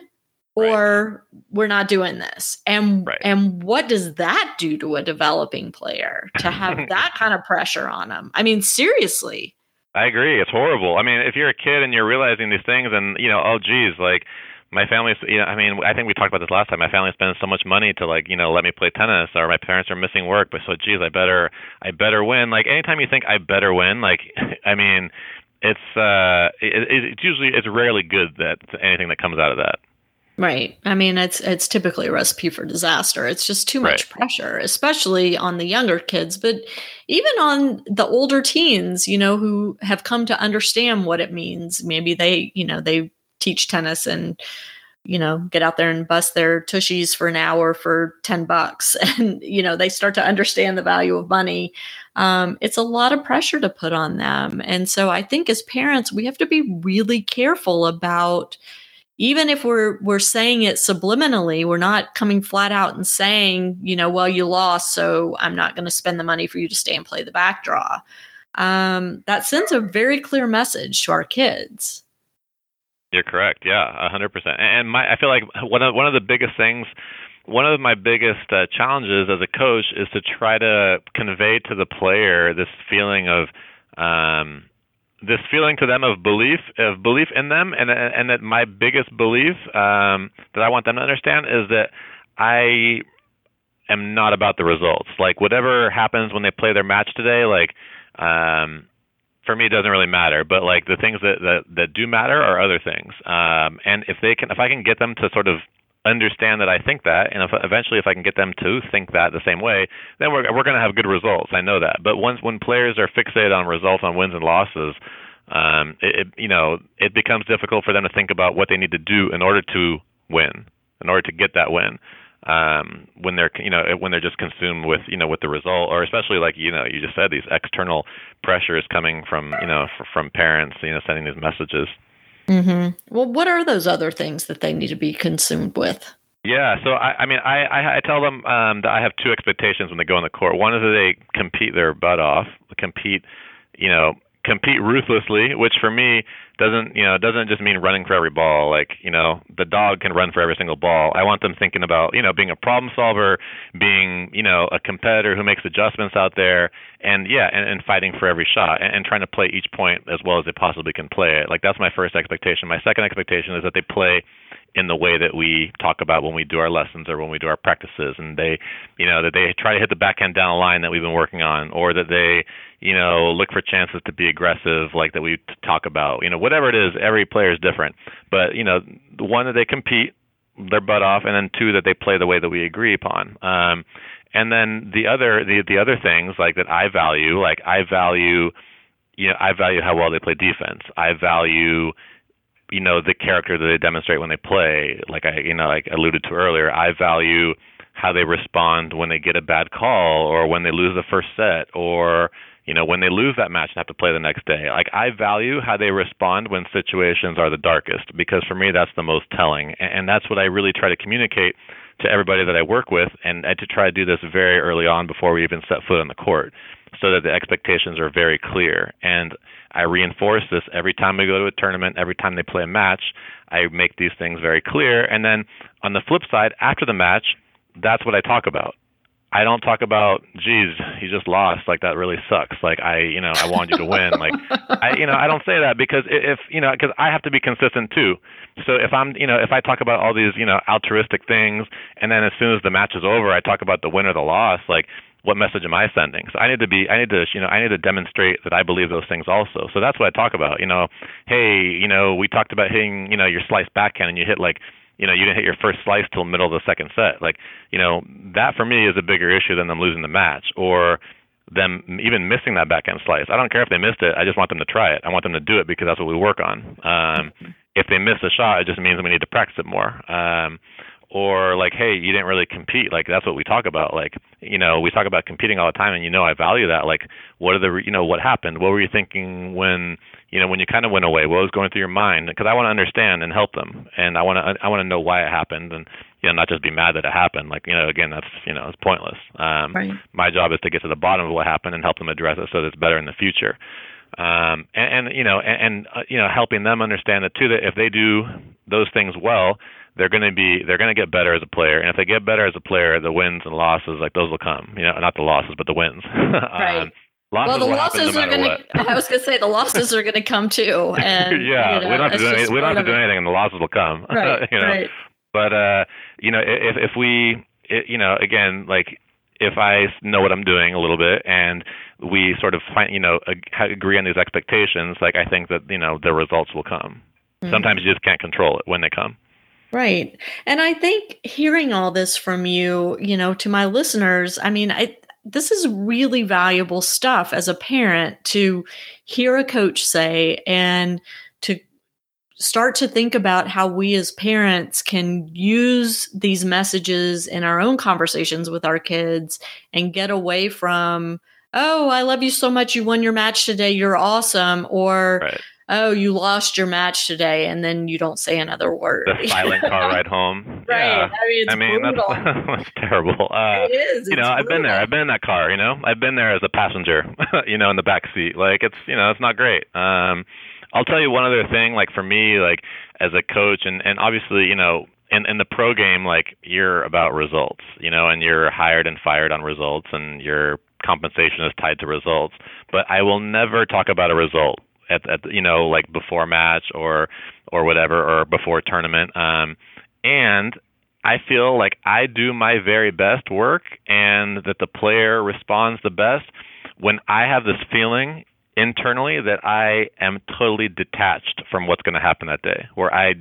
or right. we're not doing this. And right. and what does that do to a developing player to have that kind of pressure on them? I mean, seriously. I agree. It's horrible. I mean, if you're a kid and you're realizing these things and, you know, oh, geez, like my family, you know, I mean, I think we talked about this last time. My family spends so much money to, like, you know, let me play tennis, or my parents are missing work. But so, geez, I better, I better win. Like, anytime you think I better win, like, I mean, It's uh, it, it's usually it's rarely good that anything that comes out of that. Right. I mean, it's it's typically a recipe for disaster. It's just too much right. pressure, especially on the younger kids, but even on the older teens, you know, who have come to understand what it means. Maybe they, you know, they teach tennis and, you know, get out there and bust their tushies for an hour for ten bucks. And, you know, they start to understand the value of money. Um, it's a lot of pressure to put on them. And so I think as parents, we have to be really careful about, even if we're, we're saying it subliminally, we're not coming flat out and saying, you know, well, you lost, so I'm not going to spend the money for you to stay and play the back draw. Um, that sends a very clear message to our kids. You're correct. Yeah, one hundred percent. And my, I feel like one of one of the biggest things, one of my biggest uh, challenges as a coach is to try to convey to the player this feeling of um, this feeling to them of belief, of belief in them, and and that my biggest belief um, that I want them to understand is that I am not about the results. Like, whatever happens when they play their match today, like. Um, For me, it doesn't really matter, but like the things that, that, that do matter are other things. Um, and if they can, if I can get them to sort of understand that I think that, and if, eventually if I can get them to think that the same way, then we're we're going to have good results. I know that. But once when players are fixated on results, on wins and losses, um, it, it you know it becomes difficult for them to think about what they need to do in order to win, in order to get that win. Um, when they're, you know, when they're just consumed with, you know, with the result, or especially like, you know, you just said, these external pressures coming from, you know, f- from parents, you know, sending these messages. Mm-hmm. Well, what are those other things that they need to be consumed with? Yeah. So, I, I mean, I, I, I tell them um, that I have two expectations when they go on the court. One is that they compete their butt off, compete, you know, compete ruthlessly, which for me doesn't, you know, doesn't just mean running for every ball. Like, you know, the dog can run for every single ball. I want them thinking about, you know, being a problem solver, being, you know, a competitor who makes adjustments out there, and yeah, and, and fighting for every shot and, and trying to play each point as well as they possibly can play it. Like, that's my first expectation. My second expectation is that they play in the way that we talk about when we do our lessons or when we do our practices, and they, you know, that they try to hit the backhand down the line that we've been working on, or that they, you know, look for chances to be aggressive, like that we talk about, you know, whatever it is. Every player is different, but, you know, the one that they compete their butt off, and then two, that they play the way that we agree upon. Um, and then the other, the, the other things like that I value, like I value, you know, I value how well they play defense. I value, you know, the character that they demonstrate when they play, like I, you know, like alluded to earlier. I value how they respond when they get a bad call, or when they lose the first set, or, you know, when they lose that match and have to play the next day. Like, I value how they respond when situations are the darkest, because for me, that's the most telling. And that's what I really try to communicate to everybody that I work with, and I try to do this very early on before we even set foot on the court, so that the expectations are very clear. And I reinforce this every time we go to a tournament, every time they play a match. I make these things very clear. And then on the flip side, after the match, that's what I talk about. I don't talk about, geez, you just lost. Like, that really sucks. Like, I, you know, I wanted you to win. Like, I, you know, I don't say that because if, you know, because I have to be consistent too. So if I'm, you know, if I talk about all these, you know, altruistic things, and then as soon as the match is over, I talk about the win or the loss, like, what message am I sending? So I need to be, I need to, you know, I need to demonstrate that I believe those things also. So that's what I talk about. You know, hey, you know, we talked about hitting, you know, your slice backhand, and you hit like, you know, you didn't hit your first slice till middle of the second set. Like, you know, that for me is a bigger issue than them losing the match or them even missing that backhand slice. I don't care if they missed it. I just want them to try it. I want them to do it because that's what we work on. Um, if they miss a shot, it just means we need to practice it more. Um, or like, hey, you didn't really compete. Like, that's what we talk about. Like, you know, we talk about competing all the time, and, you know, I value that. Like, what are the, you know, what happened? What were you thinking when, you know, when you kind of went away? What was going through your mind? Because I want to understand and help them, and I want to, I want to know why it happened, and, you know, not just be mad that it happened. Like, you know, again, that's, you know, it's pointless. Um, right. My job is to get to the bottom of what happened and help them address it so that it's better in the future. Um, and, and, you know, and, and uh, you know, helping them understand that too, that if they do those things well, they're going to be, they're going to get better as a player. And if they get better as a player, the wins and losses, like, those will come, you know, not the losses, but the wins. Right. um, Losses well, the losses are going to, I was going to say, the losses are going to come too. And, yeah, you know, we don't have to do, any, we don't have to do anything, and the losses will come. Right, you know? Right. But, uh, you know, if, if we, it, you know, again, like, if I know what I'm doing a little bit, and we sort of find, you know, agree on these expectations, like, I think that, you know, the results will come. Mm-hmm. Sometimes you just can't control it when they come. Right. And I think hearing all this from you, you know, to my listeners, I mean, I, this is really valuable stuff as a parent to hear a coach say, and to start to think about how we as parents can use these messages in our own conversations with our kids and get away from, oh, I love you so much, you won your match today, you're awesome, or right. Oh, you lost your match today, and then you don't say another word. The silent car ride home. Right. Yeah. I mean, it's I mean that's, that's terrible. Uh, it is. It's you know, brutal. I've been there. I've been in that car, you know. I've been there as a passenger, you know, in the back seat. Like, it's, you know, it's not great. Um, I'll tell you one other thing, like, for me, like, as a coach, and, and obviously, you know, in, in the pro game, like, you're about results, you know, and you're hired and fired on results, and your compensation is tied to results. But I will never talk about a result. At, at you know, like, before match or or whatever, or before tournament, um, and I feel like I do my very best work, and that the player responds the best when I have this feeling internally that I am totally detached from what's going to happen that day, where I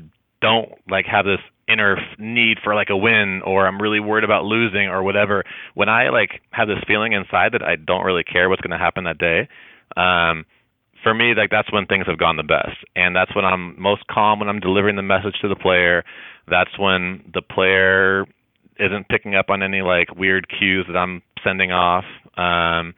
don't, like, have this inner need for, like, a win, or I'm really worried about losing or whatever. When I, like, have this feeling inside that I don't really care what's going to happen that day. Um, For me, like, that's when things have gone the best, and that's when I'm most calm, when I'm delivering the message to the player. That's when the player isn't picking up on any, like, weird cues that I'm sending off, um,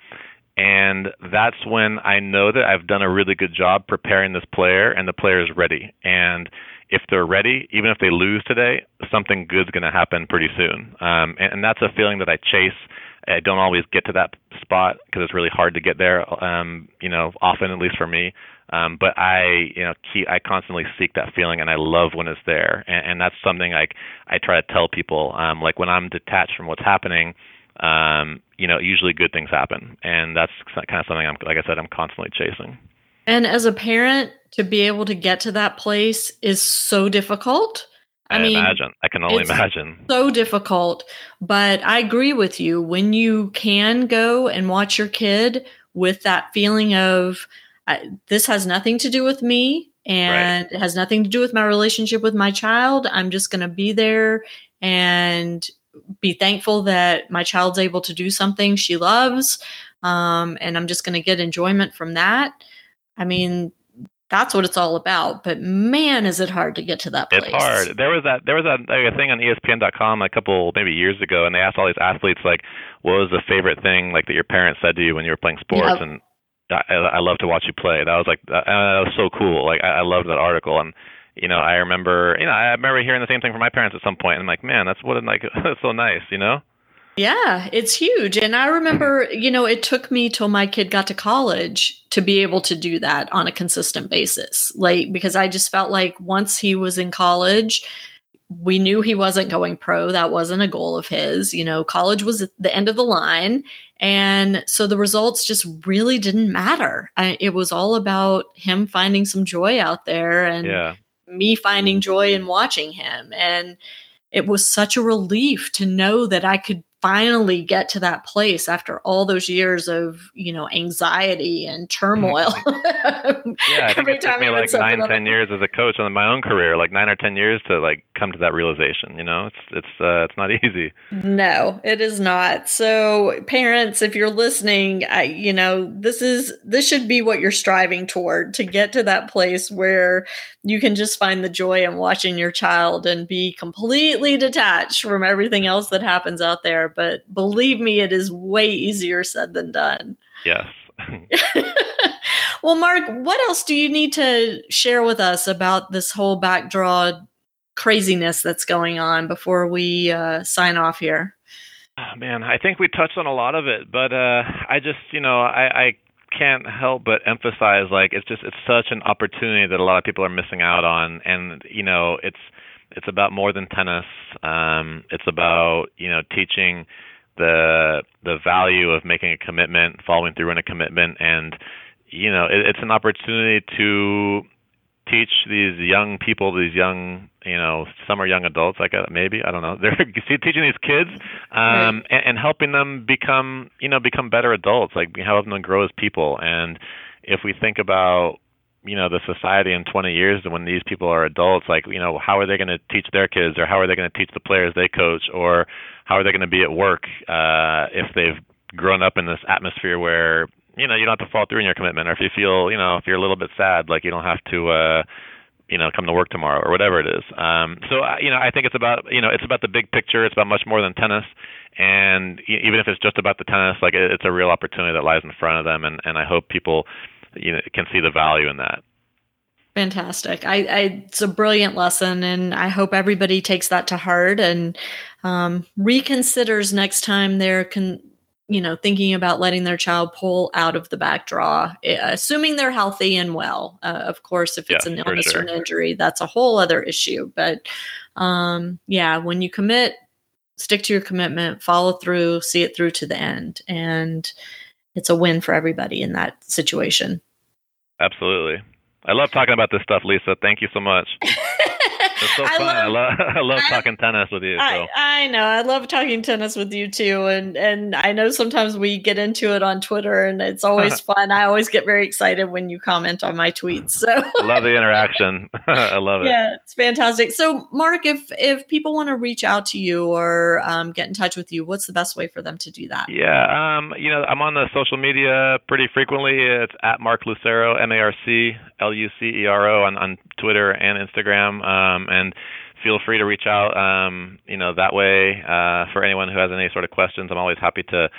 and that's when I know that I've done a really good job preparing this player, and the player is ready. And if they're ready, even if they lose today, something good's going to happen pretty soon, um, and, and that's a feeling that I chase. I don't always get to that spot because it's really hard to get there, um, you know, often, at least for me. Um, but I, you know, keep, I constantly seek that feeling, and I love when it's there. And, and that's something I, I try to tell people, um, like, when I'm detached from what's happening, um, you know, usually good things happen. And that's kind of something I'm, like I said, I'm constantly chasing. And as a parent, to be able to get to that place is so difficult. I, I mean, imagine. I can only it's imagine. So difficult, but I agree with you. When you can go and watch your kid with that feeling of, I, this has nothing to do with me, and right. It has nothing to do with my relationship with my child. I'm just going to be there and be thankful that my child's able to do something she loves, um, and I'm just going to get enjoyment from that. I mean, that's what it's all about. But man, is it hard to get to that place. It's hard. There was that. There was a, like, a thing on E S P N dot com a couple, maybe years ago, and they asked all these athletes, like, what was the favorite thing, like, that your parents said to you when you were playing sports? Yep. And I, I love to watch you play. That was like that, that was so cool. Like, I, I loved that article. And you know, I remember, you know, I remember hearing the same thing from my parents at some point. And I'm like, man, that's what, like, that's so nice, you know. Yeah, it's huge. And I remember, you know, it took me till my kid got to college to be able to do that on a consistent basis. Like, because I just felt like once he was in college, we knew he wasn't going pro. That wasn't a goal of his. You know, college was at the end of the line. And so the results just really didn't matter. I, it was all about him finding some joy out there and yeah. me finding joy in watching him. And it was such a relief to know that I could finally get to that place after all those years of, you know, anxiety and turmoil. Yeah, I think it took me like nine, ten years as a coach on my own career, like nine or ten years to like come to that realization. You know, it's it's uh, it's not easy. No, it is not. So, parents, if you're listening, I, you know, this is this should be what you're striving toward, to get to that place where you can just find the joy in watching your child and be completely detached from everything else that happens out there. But believe me, it is way easier said than done. Yes. Well, Mark, what else do you need to share with us about this whole backdraw craziness that's going on before we uh, sign off here? Oh, man, I think we touched on a lot of it, but uh, I just, you know, I, I can't help but emphasize, like, it's just, it's such an opportunity that a lot of people are missing out on. And, you know, it's, It's about more than tennis. Um, it's about, you know, teaching the the value of making a commitment, following through on a commitment. And, you know, it, it's an opportunity to teach these young people, these young, you know, some are young adults, I guess, maybe, I don't know. They're teaching these kids um, and, and helping them become, you know, become better adults, like helping them grow as people. And if we think about, you know, the society in twenty years when these people are adults, like, you know, how are they going to teach their kids, or how are they going to teach the players they coach, or how are they going to be at work uh, if they've grown up in this atmosphere where, you know, you don't have to follow through in your commitment, or if you feel, you know, if you're a little bit sad, like you don't have to, uh, you know, come to work tomorrow or whatever it is. Um, so, you know, I think it's about, you know, it's about the big picture. It's about much more than tennis. And even if it's just about the tennis, like it's a real opportunity that lies in front of them. And, and I hope people, you know, can see the value in that. Fantastic. I, I, it's a brilliant lesson, and I hope everybody takes that to heart and um, reconsiders next time they're con- you know, thinking about letting their child pull out of the back draw, assuming they're healthy and well. Uh, of course, if it's yeah, an illness sure. or an injury, that's a whole other issue. But um, yeah, when you commit, stick to your commitment, follow through, see it through to the end. And it's a win for everybody in that situation. Absolutely. I love talking about this stuff, Lisa. Thank you so much. It's so I fun. Love, I, lo- I love talking I, tennis with you. So. I, I know. I love talking tennis with you too. And, and I know sometimes we get into it on Twitter, and it's always fun. I always get very excited when you comment on my tweets. So love the interaction. I love it. Yeah, it's fantastic. So Mark, if, if people want to reach out to you or um, get in touch with you, what's the best way for them to do that? Yeah. Um, you know, I'm on the social media pretty frequently. It's at Mark Lucero, M A R C L U C E R O on, on Twitter and Instagram. Um, and feel free to reach out, um, you know, that way uh, for anyone who has any sort of questions. I'm always happy to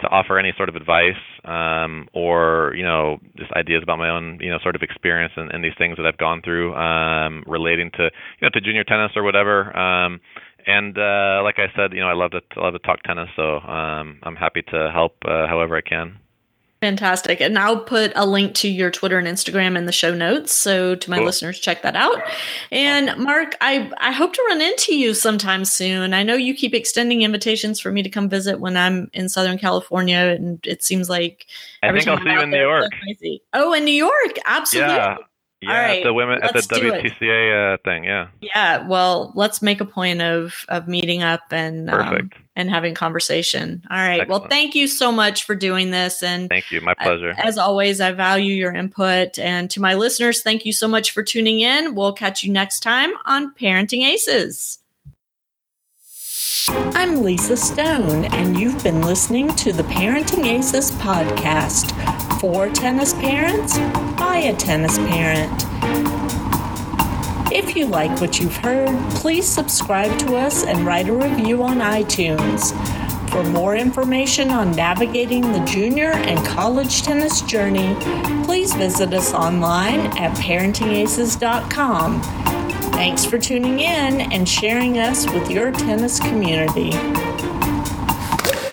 to offer any sort of advice um, or, you know, just ideas about my own, you know, sort of experience and, and these things that I've gone through um, relating to, you know, to junior tennis or whatever. Um, and uh, like I said, you know, I love to love to talk tennis, so um, I'm happy to help uh, however I can. Fantastic. And I'll put a link to your Twitter and Instagram in the show notes. So to my cool. listeners, check that out. And Mark, I, I hope to run into you sometime soon. I know you keep extending invitations for me to come visit when I'm in Southern California. And it seems like I think I'll see you in New York. So oh, in New York. Absolutely. Yeah. Yeah, right, at the women at the W T C A uh, thing, yeah. Yeah, well, let's make a point of of meeting up and um, and having conversation. All right. Excellent. Well, thank you so much for doing this, and thank you. My pleasure. I, as always, I value your input. And to my listeners, thank you so much for tuning in. We'll catch you next time on Parenting Aces. I'm Lisa Stone, and you've been listening to the Parenting Aces podcast, for tennis parents, by a tennis parent. If you like what you've heard, please subscribe to us and write a review on iTunes. For more information on navigating the junior and college tennis journey, please visit us online at parenting aces dot com. Thanks for tuning in and sharing us with your tennis community.